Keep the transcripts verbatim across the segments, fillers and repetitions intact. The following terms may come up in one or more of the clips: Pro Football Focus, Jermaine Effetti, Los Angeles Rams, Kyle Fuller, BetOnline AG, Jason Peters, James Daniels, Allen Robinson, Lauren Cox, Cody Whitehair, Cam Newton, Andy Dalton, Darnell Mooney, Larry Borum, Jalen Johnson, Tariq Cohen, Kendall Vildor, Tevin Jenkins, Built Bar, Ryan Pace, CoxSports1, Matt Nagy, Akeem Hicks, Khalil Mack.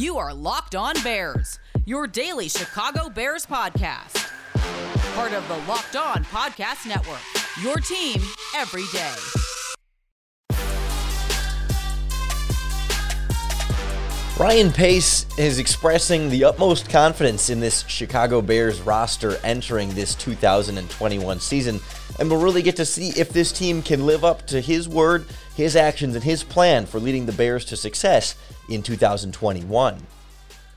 You are Locked On Bears, your daily Chicago Bears podcast. Part of the Locked On Podcast Network, your team every day. Ryan Pace is expressing the utmost confidence in this Chicago Bears roster entering this two thousand twenty-one season, and we'll really get to see if this team can live up to his word, his actions, and his plan for leading the Bears to success in two thousand twenty-one.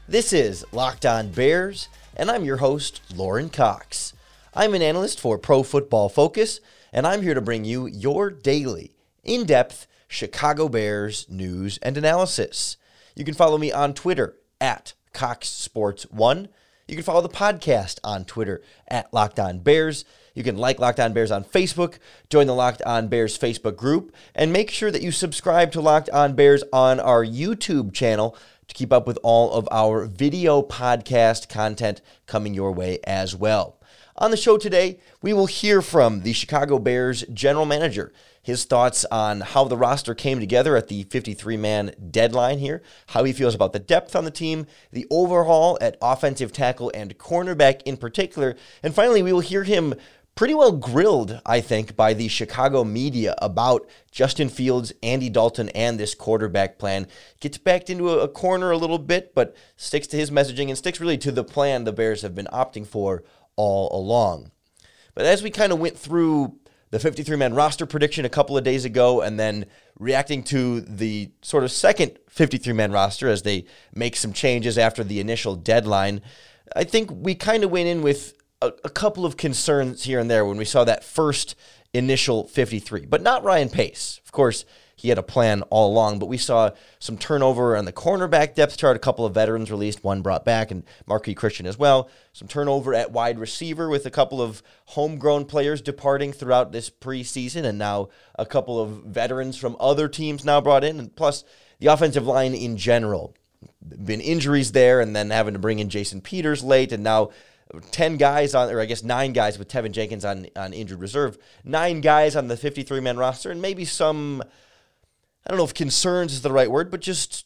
This is Locked On Bears, and I'm your host, Lauren Cox. I'm an analyst for Pro Football Focus, and I'm here to bring you your daily, in-depth Chicago Bears news and analysis. You can follow me on Twitter at Cox Sports one. You can follow the podcast on Twitter at Locked On Bears. You can like Locked On Bears on Facebook, join the Locked On Bears Facebook group, and make sure that you subscribe to Locked On Bears on our YouTube channel to keep up with all of our video podcast content coming your way as well. On the show today, we will hear from the Chicago Bears general manager, his thoughts on how the roster came together at the fifty-three man deadline here, how he feels about the depth on the team, the overhaul at offensive tackle and cornerback in particular, and finally, we will hear him pretty well grilled, I think, by the Chicago media about Justin Fields, Andy Dalton, and this quarterback plan. Gets backed into a corner a little bit, but sticks to his messaging and sticks really to the plan the Bears have been opting for all along. But as we kind of went through the fifty-three man roster prediction a couple of days ago and then reacting to the sort of second fifty-three man roster as they make some changes after the initial deadline, I think we kind of went in with a, a couple of concerns here and there when we saw that first initial fifty-three, but not Ryan Pace. Of course, he had a plan all along, but we saw some turnover on the cornerback depth chart, a couple of veterans released, one brought back, and Marquise Christian as well. Some turnover at wide receiver with a couple of homegrown players departing throughout this preseason, and now a couple of veterans from other teams now brought in, and plus the offensive line in general. Been injuries there, and then having to bring in Jason Peters late, and now ten guys on, or I guess nine guys with Tevin Jenkins on, on injured reserve, nine guys on the fifty-three man roster, and maybe some, I don't know if concerns is the right word, but just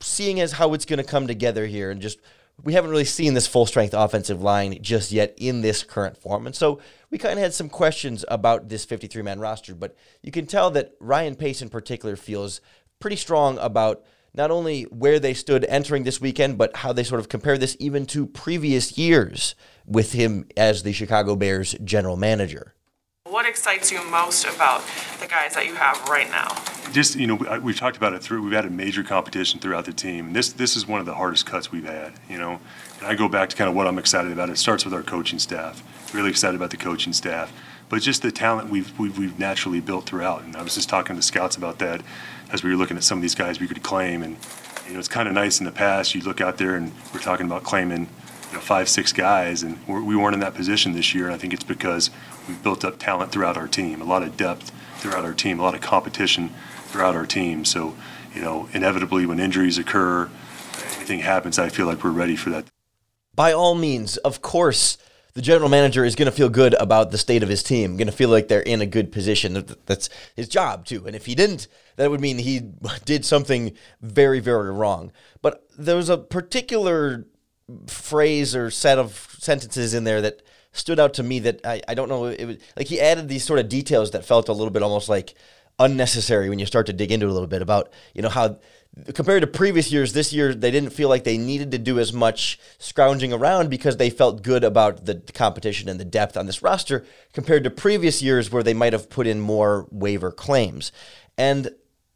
seeing as how it's going to come together here, and just we haven't really seen this full-strength offensive line just yet in this current form. And so we kind of had some questions about this fifty-three man roster, but you can tell that Ryan Pace in particular feels pretty strong about not only where they stood entering this weekend, but how they sort of compare this even to previous years with him as the Chicago Bears general manager. What excites you most about the guys that you have right now? Just, you know, we've talked about it through. We've had a major competition throughout the team. This this is one of the hardest cuts we've had, you know. And I go back to kind of what I'm excited about. It starts with our coaching staff. Really excited about the coaching staff. But just the talent we've, we've, we've naturally built throughout. And I was just talking to scouts about that as we were looking at some of these guys we could claim. And, you know, it's kind of nice in the past. You look out there and we're talking about claiming, you know, five, six guys, and we're, we weren't in that position this year. And I think it's because we've built up talent throughout our team, a lot of depth throughout our team, a lot of competition throughout our team. So, you know, inevitably when injuries occur, anything happens, I feel like we're ready for that. By all means, of course, the general manager is going to feel good about the state of his team, going to feel like they're in a good position. That's his job, too. And if he didn't, that would mean he did something very, very wrong. But there was a particular phrase or set of sentences in there that stood out to me that I, I don't know. It was like he added these sort of details that felt a little bit almost like unnecessary when you start to dig into it a little bit about, you know, how compared to previous years, this year they didn't feel like they needed to do as much scrounging around because they felt good about the competition and the depth on this roster compared to previous years where they might have put in more waiver claims. And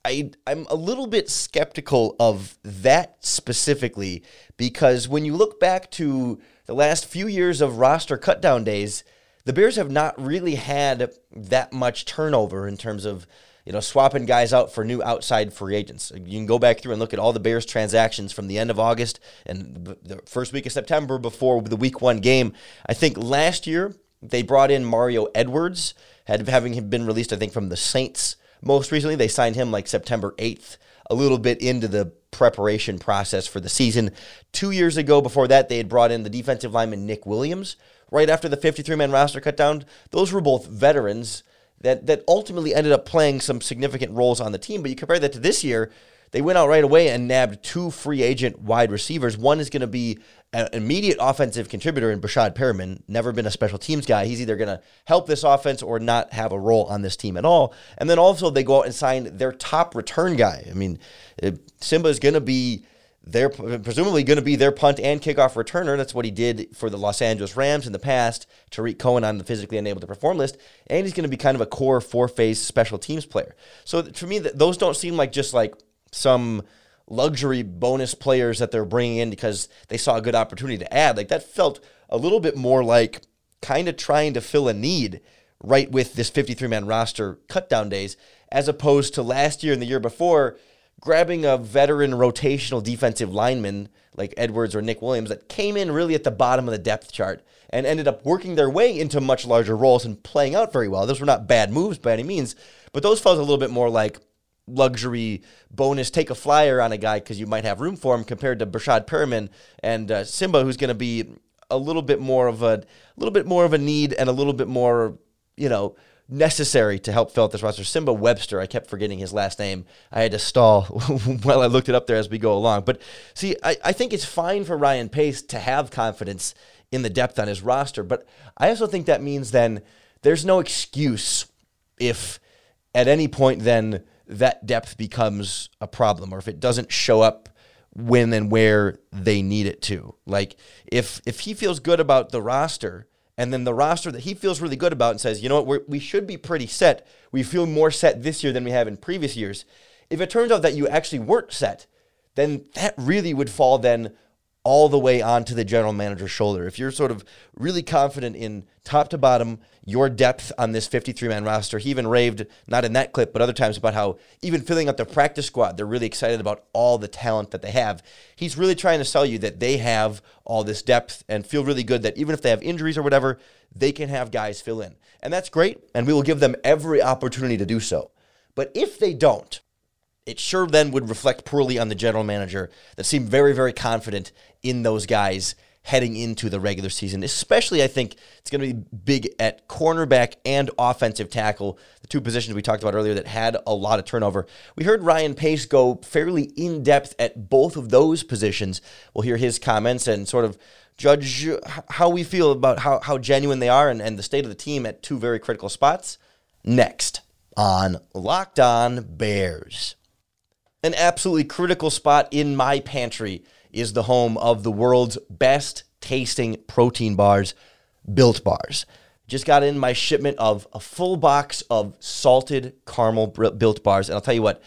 I, I'm a little bit skeptical of that specifically because when you look back to the last few years of roster cutdown days, the Bears have not really had that much turnover in terms of, you know, swapping guys out for new outside free agents. You can go back through and look at all the Bears transactions from the end of August and the first week of September before the week one game. I think last year they brought in Mario Edwards, had having him been released, I think, from the Saints. Most recently, they signed him like September eighth, a little bit into the preparation process for the season. Two years ago, before that, they had brought in the defensive lineman Nick Williams right after the fifty-three man roster cut down. Those were both veterans that that ultimately ended up playing some significant roles on the team. But you compare that to this year, They went out right away and nabbed two free agent wide receivers. One is going to be an immediate offensive contributor in Brashad Perriman, never been a special teams guy. He's either going to help this offense or not have a role on this team at all. And then also they go out and sign their top return guy. I mean, Simba is going to be their, presumably going to be their punt and kickoff returner. That's what he did for the Los Angeles Rams in the past. Tariq Cohen on the physically unable to perform list. And he's going to be kind of a core four-phase special teams player. So to me, those don't seem like just like some luxury bonus players that they're bringing in because they saw a good opportunity to add. Like, that felt a little bit more like kind of trying to fill a need right with this fifty-three man roster cutdown days, as opposed to last year and the year before grabbing a veteran rotational defensive lineman like Edwards or Nick Williams that came in really at the bottom of the depth chart and ended up working their way into much larger roles and playing out very well. Those were not bad moves by any means, but those felt a little bit more like luxury bonus, take a flyer on a guy because you might have room for him, compared to Brashad Perriman and uh, Simba, who's going to be a little bit more of a, a little bit more of a need and a little bit more, you know, necessary to help fill out this roster. Simba Webster, I kept forgetting his last name. I had to stall while I looked it up there as we go along. But see, I, I think it's fine for Ryan Pace to have confidence in the depth on his roster, but I also think that means then there's no excuse if at any point then that depth becomes a problem, or if it doesn't show up when and where they need it to. Like, if if he feels good about the roster, and then the roster that he feels really good about and says, you know what, we're, we should be pretty set. We feel more set this year than we have in previous years. If it turns out that you actually weren't set, then that really would fall then all the way onto the general manager's shoulder. If you're sort of really confident in top to bottom, your depth on this fifty-three man roster, he even raved, not in that clip, but other times about how even filling up the practice squad, they're really excited about all the talent that they have. He's really trying to sell you that they have all this depth and feel really good that even if they have injuries or whatever, they can have guys fill in. And that's great, and we will give them every opportunity to do so. But if they don't, it sure then would reflect poorly on the general manager that seemed very, very confident in those guys heading into the regular season. Especially, I think it's going to be big at cornerback and offensive tackle, the two positions we talked about earlier that had a lot of turnover. We heard Ryan Pace go fairly in-depth at both of those positions. We'll hear his comments and sort of judge how we feel about how, how genuine they are and, and the state of the team at two very critical spots next on Locked On Bears. An absolutely critical spot in my pantry is the home of the world's best tasting protein bars, Built Bars. Just got in my shipment of a full box of salted caramel Built Bars, and I'll tell you what,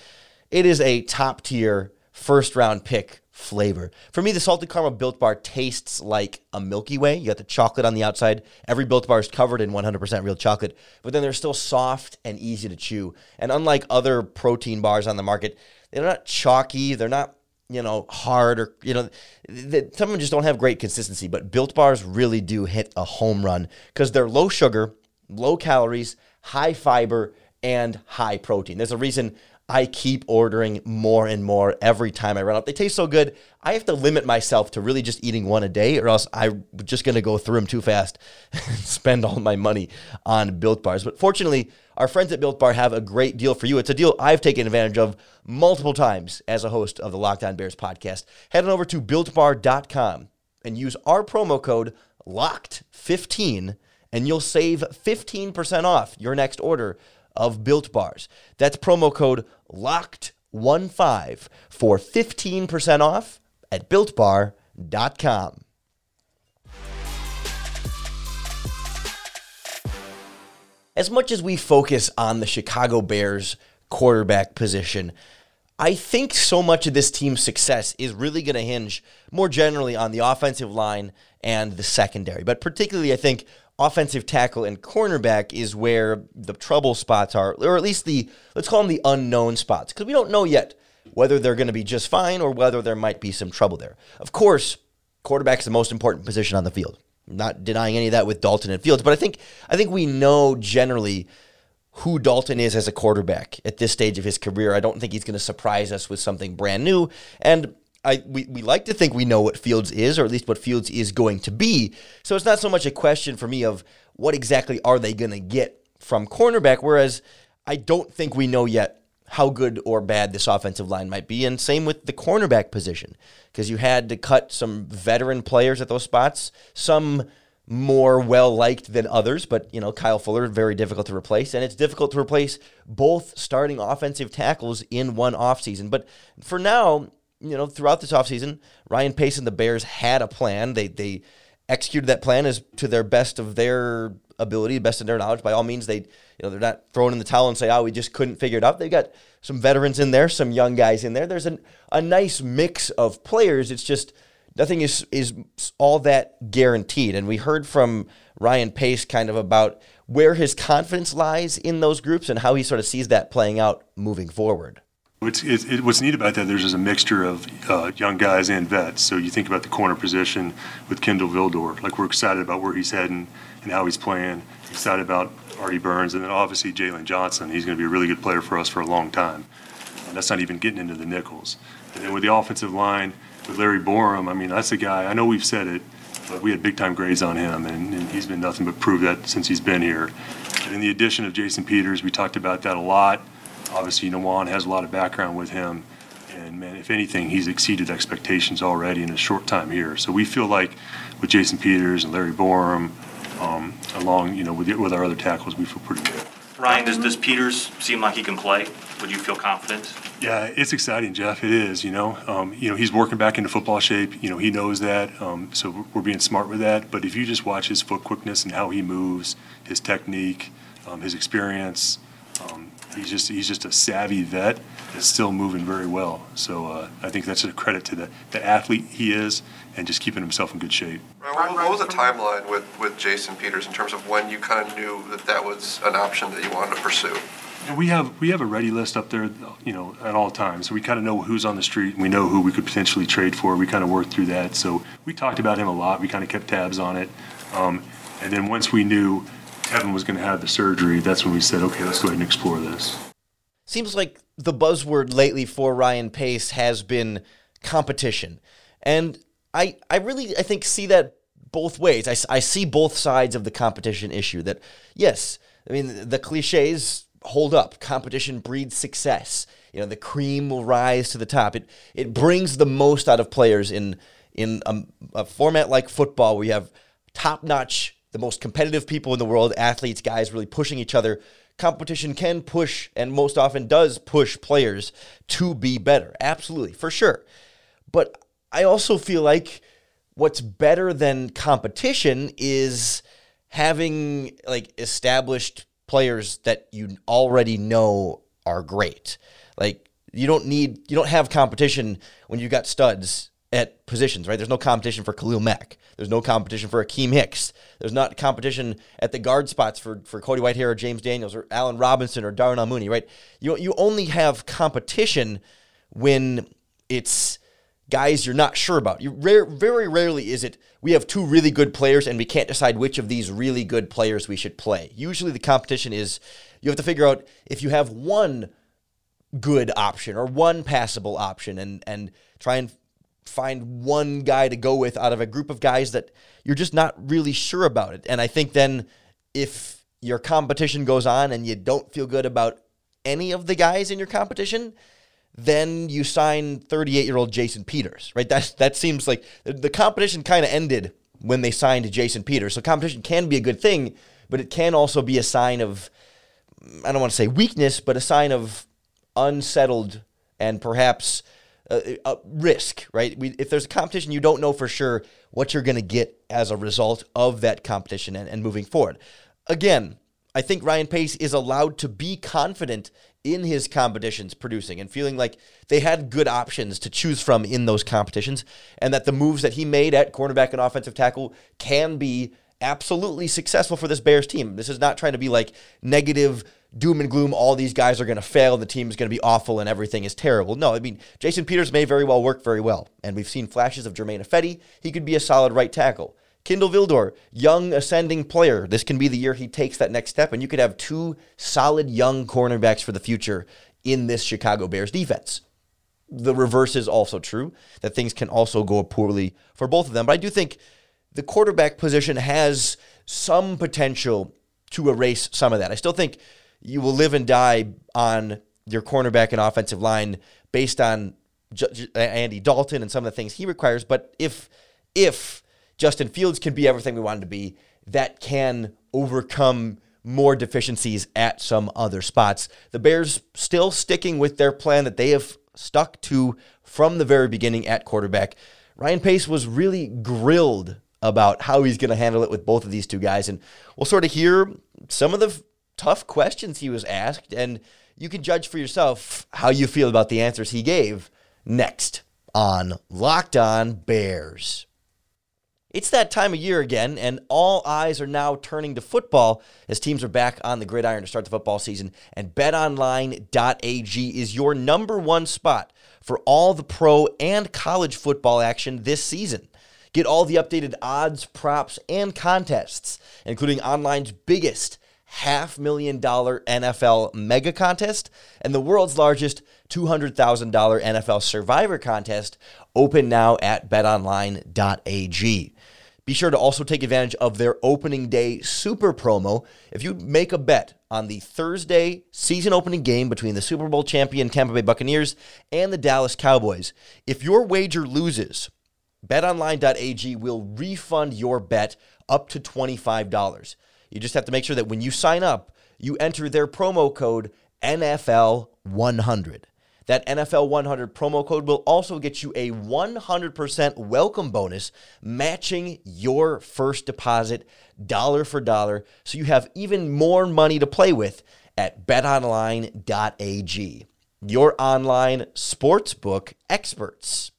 it is a top-tier first-round pick flavor. For me, the salted caramel Built Bar tastes like a Milky Way. You got the chocolate on the outside. Every Built Bar is covered in one hundred percent real chocolate, but then they're still soft and easy to chew. And unlike other protein bars on the market, they're not chalky. They're not, you know, hard or, you know, they, some of them just don't have great consistency. But Built Bars really do hit a home run because they're low sugar, low calories, high fiber, and high protein. There's a reason I keep ordering more and more every time I run out. They taste so good, I have to limit myself to really just eating one a day, or else I'm just going to go through them too fast and spend all my money on Built Bars. But fortunately, our friends at Built Bar have a great deal for you. It's a deal I've taken advantage of multiple times as a host of the Locked On Bears podcast. Head on over to built bar dot com and use our promo code locked fifteen, and you'll save fifteen percent off your next order of Built Bars. That's promo code locked fifteen for fifteen percent off at built bar dot com. As much as we focus on the Chicago Bears quarterback position, I think so much of this team's success is really going to hinge more generally on the offensive line and the secondary. But particularly, I think offensive tackle and cornerback is where the trouble spots are, or at least the, let's call them the unknown spots, because we don't know yet whether they're going to be just fine or whether there might be some trouble there. Of course, quarterback's the most important position on the field. I'm not denying any of that with Dalton and Fields, but I think I think we know generally who Dalton is as a quarterback at this stage of his career. I don't think he's going to surprise us with something brand new, and I, we, we like to think we know what Fields is, or at least what Fields is going to be. So it's not so much a question for me of what exactly are they going to get from cornerback, whereas I don't think we know yet how good or bad this offensive line might be. And same with the cornerback position, because you had to cut some veteran players at those spots, some more well-liked than others. But, you know, Kyle Fuller, very difficult to replace. And it's difficult to replace both starting offensive tackles in one offseason. But for now, you know, throughout this offseason, Ryan Pace and the Bears had a plan. They they executed that plan as to their best of their ability, best of their knowledge. By all means, they, you know, they're not throwing in the towel and say, oh, we just couldn't figure it out. They got some veterans in there, some young guys in there. There's an, a nice mix of players. It's just nothing is is all that guaranteed. And we heard from Ryan Pace kind of about where his confidence lies in those groups and how he sort of sees that playing out moving forward. It's, it, it, what's neat about that, there's just a mixture of uh, young guys and vets. So you think about the corner position with Kendall Vildor. Like, we're excited about where he's heading and how he's playing. Excited about Artie Burns. And then obviously Jalen Johnson. He's going to be a really good player for us for a long time. And that's not even getting into the nickels. And then with the offensive line, with Larry Borum, I mean, that's a guy, I know we've said it, but we had big-time grades on him, and, and he's been nothing but proved that since he's been here. And in the addition of Jason Peters, we talked about that a lot. Obviously, Noah has a lot of background with him, and, man, if anything, he's exceeded expectations already in a short time here. So we feel like with Jason Peters and Larry Borum, um, along, you know, with, with our other tackles, we feel pretty good. Ryan, does, does Peters seem like he can play? Would you feel confident? Yeah, it's exciting, Jeff. It is, you know. Um, you know, he's working back into football shape. You know, he knows that, um, so we're being smart with that. But if you just watch his foot quickness and how he moves, his technique, um, his experience, um, He's just he's just a savvy vet that's still moving very well. So uh, I think that's a credit to the, the athlete he is and just keeping himself in good shape. What, what was the timeline with, with Jason Peters in terms of when you kind of knew that that was an option that you wanted to pursue? And we have we have a ready list up there, you know, at all times. So we kind of know who's on the street. We know who we could potentially trade for. We kind of worked through that. So we talked about him a lot. We kind of kept tabs on it. Um, and then once we knew Kevin was going to have the surgery, that's when we said, okay, let's go ahead and explore this. Seems like the buzzword lately for Ryan Pace has been competition. And I I really, I think, see that both ways. I, I see both sides of the competition issue that, yes, I mean, the cliches hold up. Competition breeds success. You know, the cream will rise to the top. It it brings the most out of players in, in a, a format like football where you have top-notch, the most competitive people in the world, athletes, guys really pushing each other. Competition can push, and most often does push, players to be better. Absolutely, for sure. But I also feel like what's better than competition is having like established players that you already know are great. Like, you don't need, you don't have competition when you got studs at positions, right? There's no competition for Khalil Mack. There's no competition for Akeem Hicks. There's not competition at the guard spots for, for Cody Whitehair or James Daniels or Allen Robinson or Darnell Mooney, right? You you only have competition when it's guys you're not sure about. You rare, very rarely is it, we have two really good players and we can't decide which of these really good players we should play. Usually the competition is, you have to figure out if you have one good option or one passable option and and try and find one guy to go with out of a group of guys that you're just not really sure about it. And I think then if your competition goes on and you don't feel good about any of the guys in your competition, then you sign thirty-eight-year-old Jason Peters, right? That's, that seems like the competition kind of ended when they signed Jason Peters. So competition can be a good thing, but it can also be a sign of, I don't want to say weakness, but a sign of unsettled and perhaps Uh, uh, risk, right? We, if there's a competition, you don't know for sure what you're going to get as a result of that competition and, and moving forward. Again, I think Ryan Pace is allowed to be confident in his competitions producing and feeling like they had good options to choose from in those competitions and that the moves that he made at cornerback and offensive tackle can be absolutely successful for this Bears team. This is not trying to be like negative doom and gloom, all these guys are going to fail, the team is going to be awful, and everything is terrible. No, I mean, Jason Peters may very well work very well, and we've seen flashes of Jermaine Effetti. He could be a solid right tackle. Kendall Vildor, young ascending player. This can be the year he takes that next step, and you could have two solid young cornerbacks for the future in this Chicago Bears defense. The reverse is also true, that things can also go poorly for both of them, but I do think the quarterback position has some potential to erase some of that. I still think you will live and die on your cornerback and offensive line based on J- Andy Dalton and some of the things he requires. But if if Justin Fields can be everything we want him to be, that can overcome more deficiencies at some other spots. The Bears still sticking with their plan that they have stuck to from the very beginning at quarterback. Ryan Pace was really grilled about how he's going to handle it with both of these two guys, and we'll sort of hear some of the f- tough questions he was asked, and you can judge for yourself how you feel about the answers he gave next on Locked On Bears. It's that time of year again, and all eyes are now turning to football as teams are back on the gridiron to start the football season, and bet online dot a g is your number one spot for all the pro and college football action this season. Get all the updated odds, props, and contests, including online's biggest half million dollar N F L mega contest and the world's largest two hundred thousand dollars N F L survivor contest, open now at bet online dot a g. Be sure to also take advantage of their opening day super promo. If you make a bet on the Thursday season opening game between the Super Bowl champion Tampa Bay Buccaneers and the Dallas Cowboys, if your wager loses, bet online dot a g will refund your bet up to twenty-five dollars. You just have to make sure that when you sign up, you enter their promo code N F L one hundred. That N F L one hundred promo code will also get you a one hundred percent welcome bonus, matching your first deposit dollar for dollar, so you have even more money to play with at bet online dot a g, your online sportsbook experts.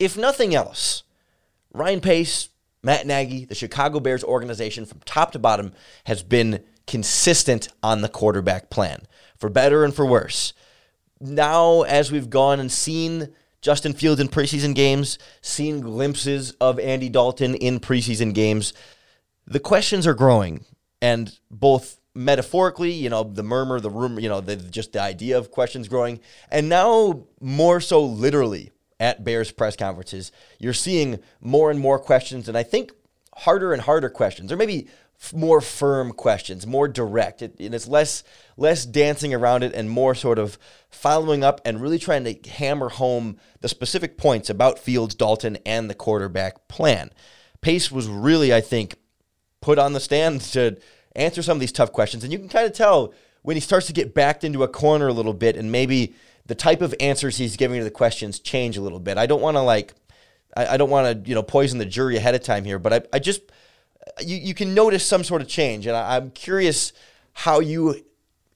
If nothing else, Ryan Pace, Matt Nagy, the Chicago Bears organization from top to bottom has been consistent on the quarterback plan, for better and for worse. Now, as we've gone and seen Justin Fields in preseason games, seen glimpses of Andy Dalton in preseason games, the questions are growing, and both metaphorically, you know, the murmur, the rumor, you know, the, just the idea of questions growing, and now more so literally. At Bears press conferences, you're seeing more and more questions, and I think harder and harder questions, or maybe f- more firm questions, more direct. It, and it's less less dancing around it and more sort of following up and really trying to hammer home the specific points about Fields, Dalton, and the quarterback plan. Pace was really, I think, put on the stand to answer some of these tough questions, and you can kind of tell when he starts to get backed into a corner a little bit and maybe the type of answers he's giving to the questions change a little bit. I don't want to like, I, I don't want to, you know, poison the jury ahead of time here, but I, I just, you, you can notice some sort of change. And I, I'm curious how you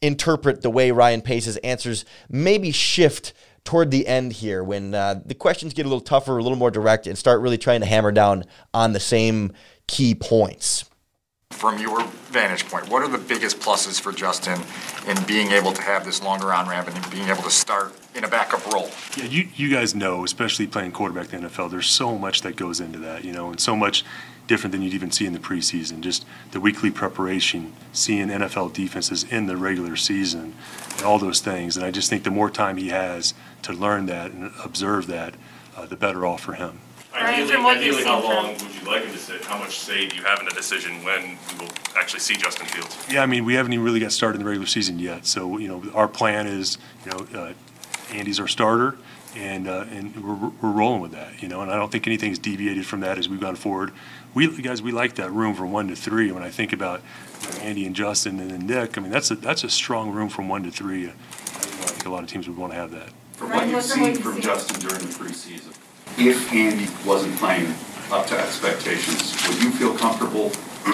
interpret the way Ryan Pace's answers maybe shift toward the end here when uh, the questions get a little tougher, a little more direct, and start really trying to hammer down on the same key points. From your vantage point, what are the biggest pluses for Justin in being able to have this longer on-ramp and being able to start in a backup role? Yeah, you, you guys know, especially playing quarterback in the N F L, there's so much that goes into that, you know, and so much different than you'd even see in the preseason. Just the weekly preparation, seeing N F L defenses in the regular season, and all those things. And I just think the more time he has to learn that and observe that, uh, the better off for him. Ideally, from what ideally how long from? would you like him to sit? How much say do you have in the decision when we will actually see Justin Fields? Yeah, I mean, we haven't even really got started in the regular season yet. So, you know, our plan is, you know, uh, Andy's our starter, and uh, and we're, we're rolling with that, you know. And I don't think anything's deviated from that as we've gone forward. We guys, we like that room from one to three. When I think about you know, Andy and Justin and then Nick, I mean, that's a, that's a strong room from one to three. I think a lot of teams would want to have that. From what you've seen from Justin during the preseason, if Andy wasn't playing up to expectations, would you feel comfortable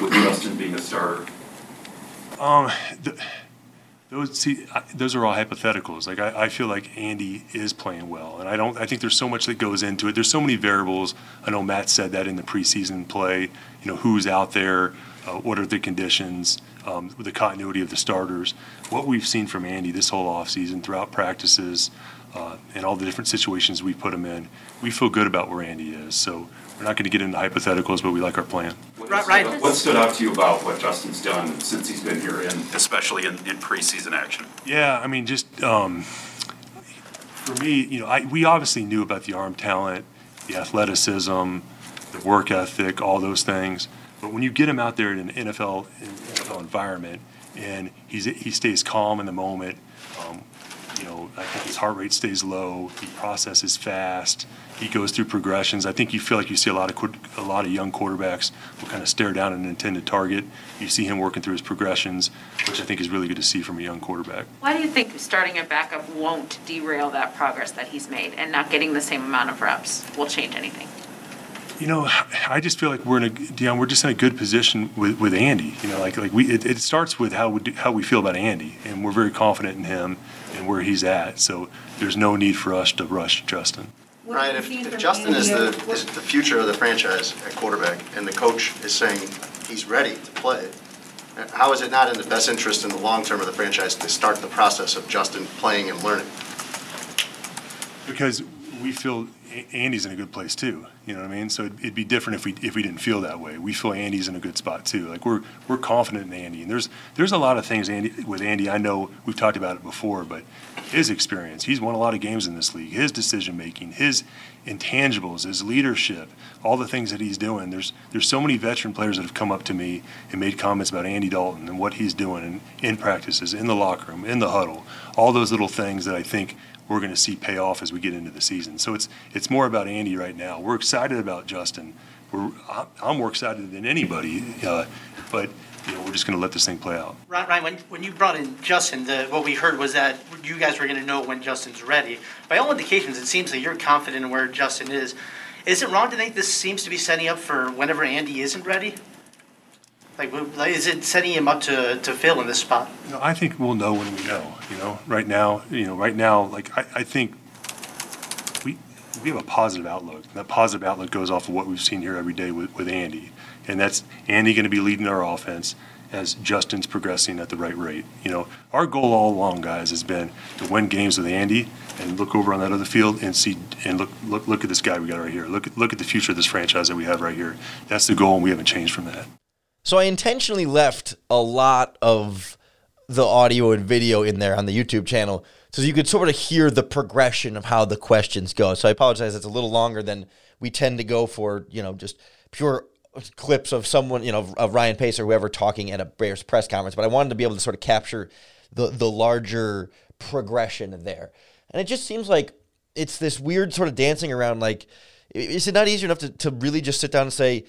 with Justin being a starter? Um, the, those see, I, those are all hypotheticals. Like I, I feel like Andy is playing well, and I don't. I think there's so much that goes into it. There's so many variables. I know Matt said that in the preseason play. You know who's out there, uh, what are the conditions, um, the continuity of the starters. What we've seen from Andy this whole offseason throughout practices. Uh, and all the different situations we put him in, we feel good about where Andy is. So we're not going to get into hypotheticals, but we like our plan. What, right, stood, right. what stood out to you about what Justin's done since he's been here, in, especially in, in preseason action? Yeah, I mean, just um, for me, you know, I, we obviously knew about the arm talent, the athleticism, the work ethic, all those things. But when you get him out there in an N F L volatile environment, and he's, he stays calm in the moment. Um, you know, I think his heart rate stays low. He processes fast. He goes through progressions. I think you feel like you see a lot of a lot of young quarterbacks who kind of stare down an intended target. You see him working through his progressions, which I think is really good to see from a young quarterback. Why do you think starting a backup won't derail that progress that he's made, and not getting the same amount of reps will change anything? You know, I just feel like we're in a, Deion, we're just in a good position with, with Andy. You know, like like we it, it starts with how we do, how we feel about Andy, and we're very confident in him and where he's at. So there's no need for us to rush Justin. Ryan, if, if Justin is the is the future of the franchise at quarterback, and the coach is saying he's ready to play, how is it not in the best interest in the long term of the franchise to start the process of Justin playing and learning? Because we feel Andy's in a good place too, you know what I mean? So it'd, it'd be different if we if we didn't feel that way. We feel Andy's in a good spot too. Like we're we're confident in Andy, and there's there's a lot of things Andy with Andy. I know we've talked about it before, but his experience, he's won a lot of games in this league. His decision making, his intangibles, his leadership, all the things that he's doing. There's there's so many veteran players that have come up to me and made comments about Andy Dalton and what he's doing in, in practices, in the locker room, in the huddle, all those little things that I think we're going to see pay off as we get into the season. So it's it's more about Andy right now. We're excited about Justin. We're, I'm more excited than anybody, uh, but you know, we're just going to let this thing play out. Ryan, when, when you brought in Justin, the, what we heard was that you guys were going to know when Justin's ready. By all indications, it seems that you're confident in where Justin is. Is it wrong to think this seems to be setting up for whenever Andy isn't ready? Like, is it setting him up to, to fill in this spot? You know, I think we'll know when we know. You know, right now, you know, right now, like I, I think we we have a positive outlook. And that positive outlook goes off of what we've seen here every day with, with Andy, and that's Andy going to be leading our offense as Justin's progressing at the right rate. You know, our goal all along, guys, has been to win games with Andy and look over on that other field and see and look look look at this guy we got right here. Look at look at the future of this franchise that we have right here. That's the goal, and we haven't changed from that. So I intentionally left a lot of the audio and video in there on the YouTube channel so you could sort of hear the progression of how the questions go. So I apologize, it's a little longer than we tend to go for, you know, just pure clips of someone, you know, of Ryan Pace or whoever talking at a Bears press conference. But I wanted to be able to sort of capture the the larger progression there. And it just seems like it's this weird sort of dancing around, like, is it not easier enough to, to really just sit down and say,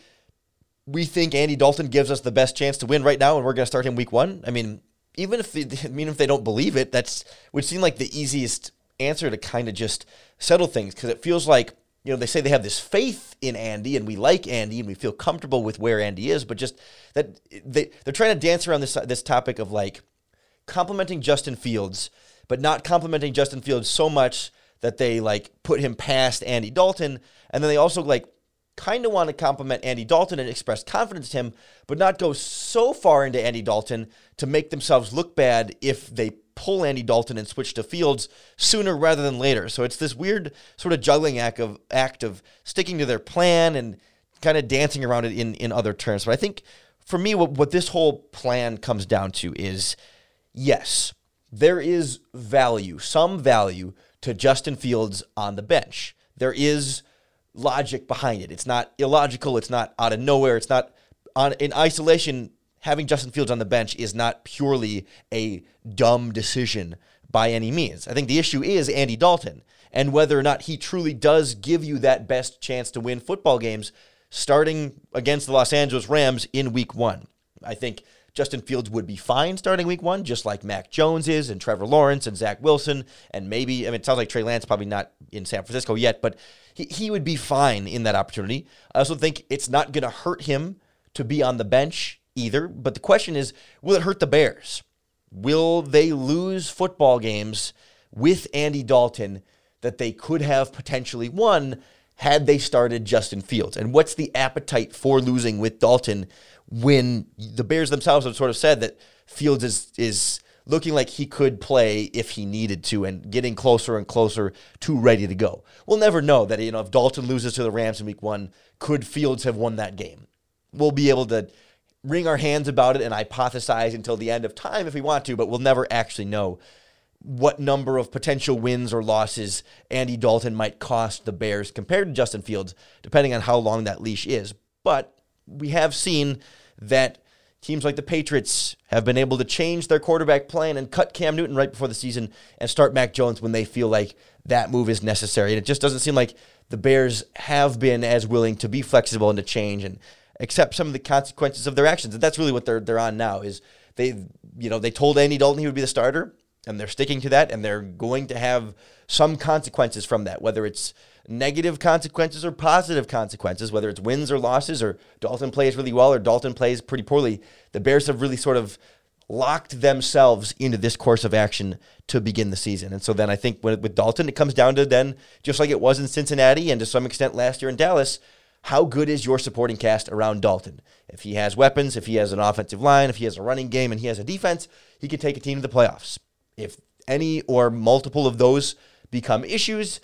we think Andy Dalton gives us the best chance to win right now, and we're going to start him week one? I mean, even if they, I mean, if they don't believe it, that's would seem like the easiest answer to kind of just settle things, because it feels like, you know, they say they have this faith in Andy, and we like Andy, and we feel comfortable with where Andy is, but just that they, they're trying to dance around this this topic of, like, complimenting Justin Fields, but not complimenting Justin Fields so much that they, like, put him past Andy Dalton, and then they also, like, kind of want to compliment Andy Dalton and express confidence in him, but not go so far into Andy Dalton to make themselves look bad if they pull Andy Dalton and switch to Fields sooner rather than later. So it's this weird sort of juggling act of act of sticking to their plan and kind of dancing around it in, in other terms. But I think for me, what, what this whole plan comes down to is, yes, there is value, some value to Justin Fields on the bench. There is logic behind it. It's not illogical. It's not out of nowhere. It's not on in isolation. Having Justin Fields on the bench is not purely a dumb decision by any means. I think the issue is Andy Dalton and whether or not he truly does give you that best chance to win football games starting against the Los Angeles Rams in week one. I think Justin Fields would be fine starting week one, just like Mac Jones is, and Trevor Lawrence, and Zach Wilson, and maybe, I mean, it sounds like Trey Lance probably not in San Francisco yet, but he, he would be fine in that opportunity. I also think it's not going to hurt him to be on the bench either, but the question is, will it hurt the Bears? Will they lose football games with Andy Dalton that they could have potentially won had they started Justin Fields? And what's the appetite for losing with Dalton when the Bears themselves have sort of said that Fields is is looking like he could play if he needed to and getting closer and closer to ready to go? We'll never know that, you know, if Dalton loses to the Rams in week one, could Fields have won that game? We'll be able to wring our hands about it and hypothesize until the end of time if we want to, but we'll never actually know what number of potential wins or losses Andy Dalton might cost the Bears compared to Justin Fields, depending on how long that leash is. But we have seen that Teams like the Patriots have been able to change their quarterback plan and cut Cam Newton right before the season and start Mac Jones when they feel like that move is necessary. And it just doesn't seem like the Bears have been as willing to be flexible and to change and accept some of the consequences of their actions. And that's really what they're they're on now is they, you know, they told Andy Dalton he would be the starter, and they're sticking to that, and they're going to have some consequences from that, whether it's negative consequences or positive consequences, whether it's wins or losses, or Dalton plays really well or Dalton plays pretty poorly. The Bears have really sort of locked themselves into this course of action to begin the season. And so then I think when, with Dalton, it comes down to then, just like it was in Cincinnati and to some extent last year in Dallas, how good is your supporting cast around Dalton? If he has weapons, if he has an offensive line, if he has a running game and he has a defense, he can take a team to the playoffs. If any or multiple of those become issues,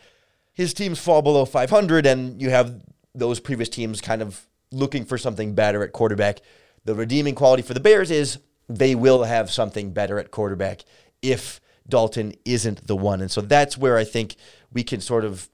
his teams fall below five hundred, and you have those previous teams kind of looking for something better at quarterback. The redeeming quality for the Bears is they will have something better at quarterback if Dalton isn't the one. And so that's where I think we can sort of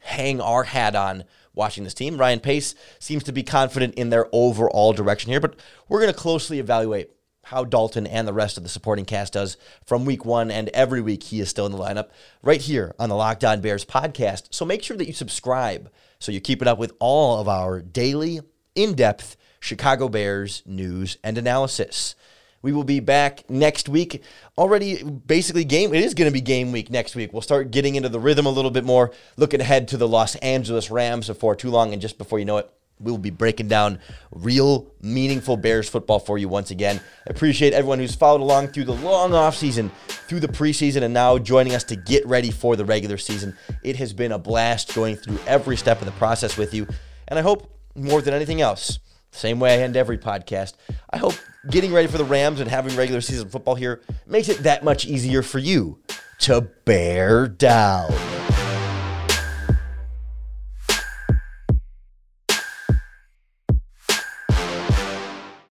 hang our hat on watching this team. Ryan Pace seems to be confident in their overall direction here, but we're going to closely evaluate how Dalton and the rest of the supporting cast does from week one, and every week he is still in the lineup right here on the Locked On Bears podcast. So make sure that you subscribe so you're keeping up with all of our daily, in-depth Chicago Bears news and analysis. We will be back next week. Already basically game, it is going to be game week next week. We'll start getting into the rhythm a little bit more, looking ahead to the Los Angeles Rams before too long, and just before you know it, we'll be breaking down real, meaningful Bears football for you once again. I appreciate everyone who's followed along through the long offseason, through the preseason, and now joining us to get ready for the regular season. It has been a blast going through every step of the process with you. And I hope, more than anything else, same way I end every podcast, I hope getting ready for the Rams and having regular season football here makes it that much easier for you to bear down.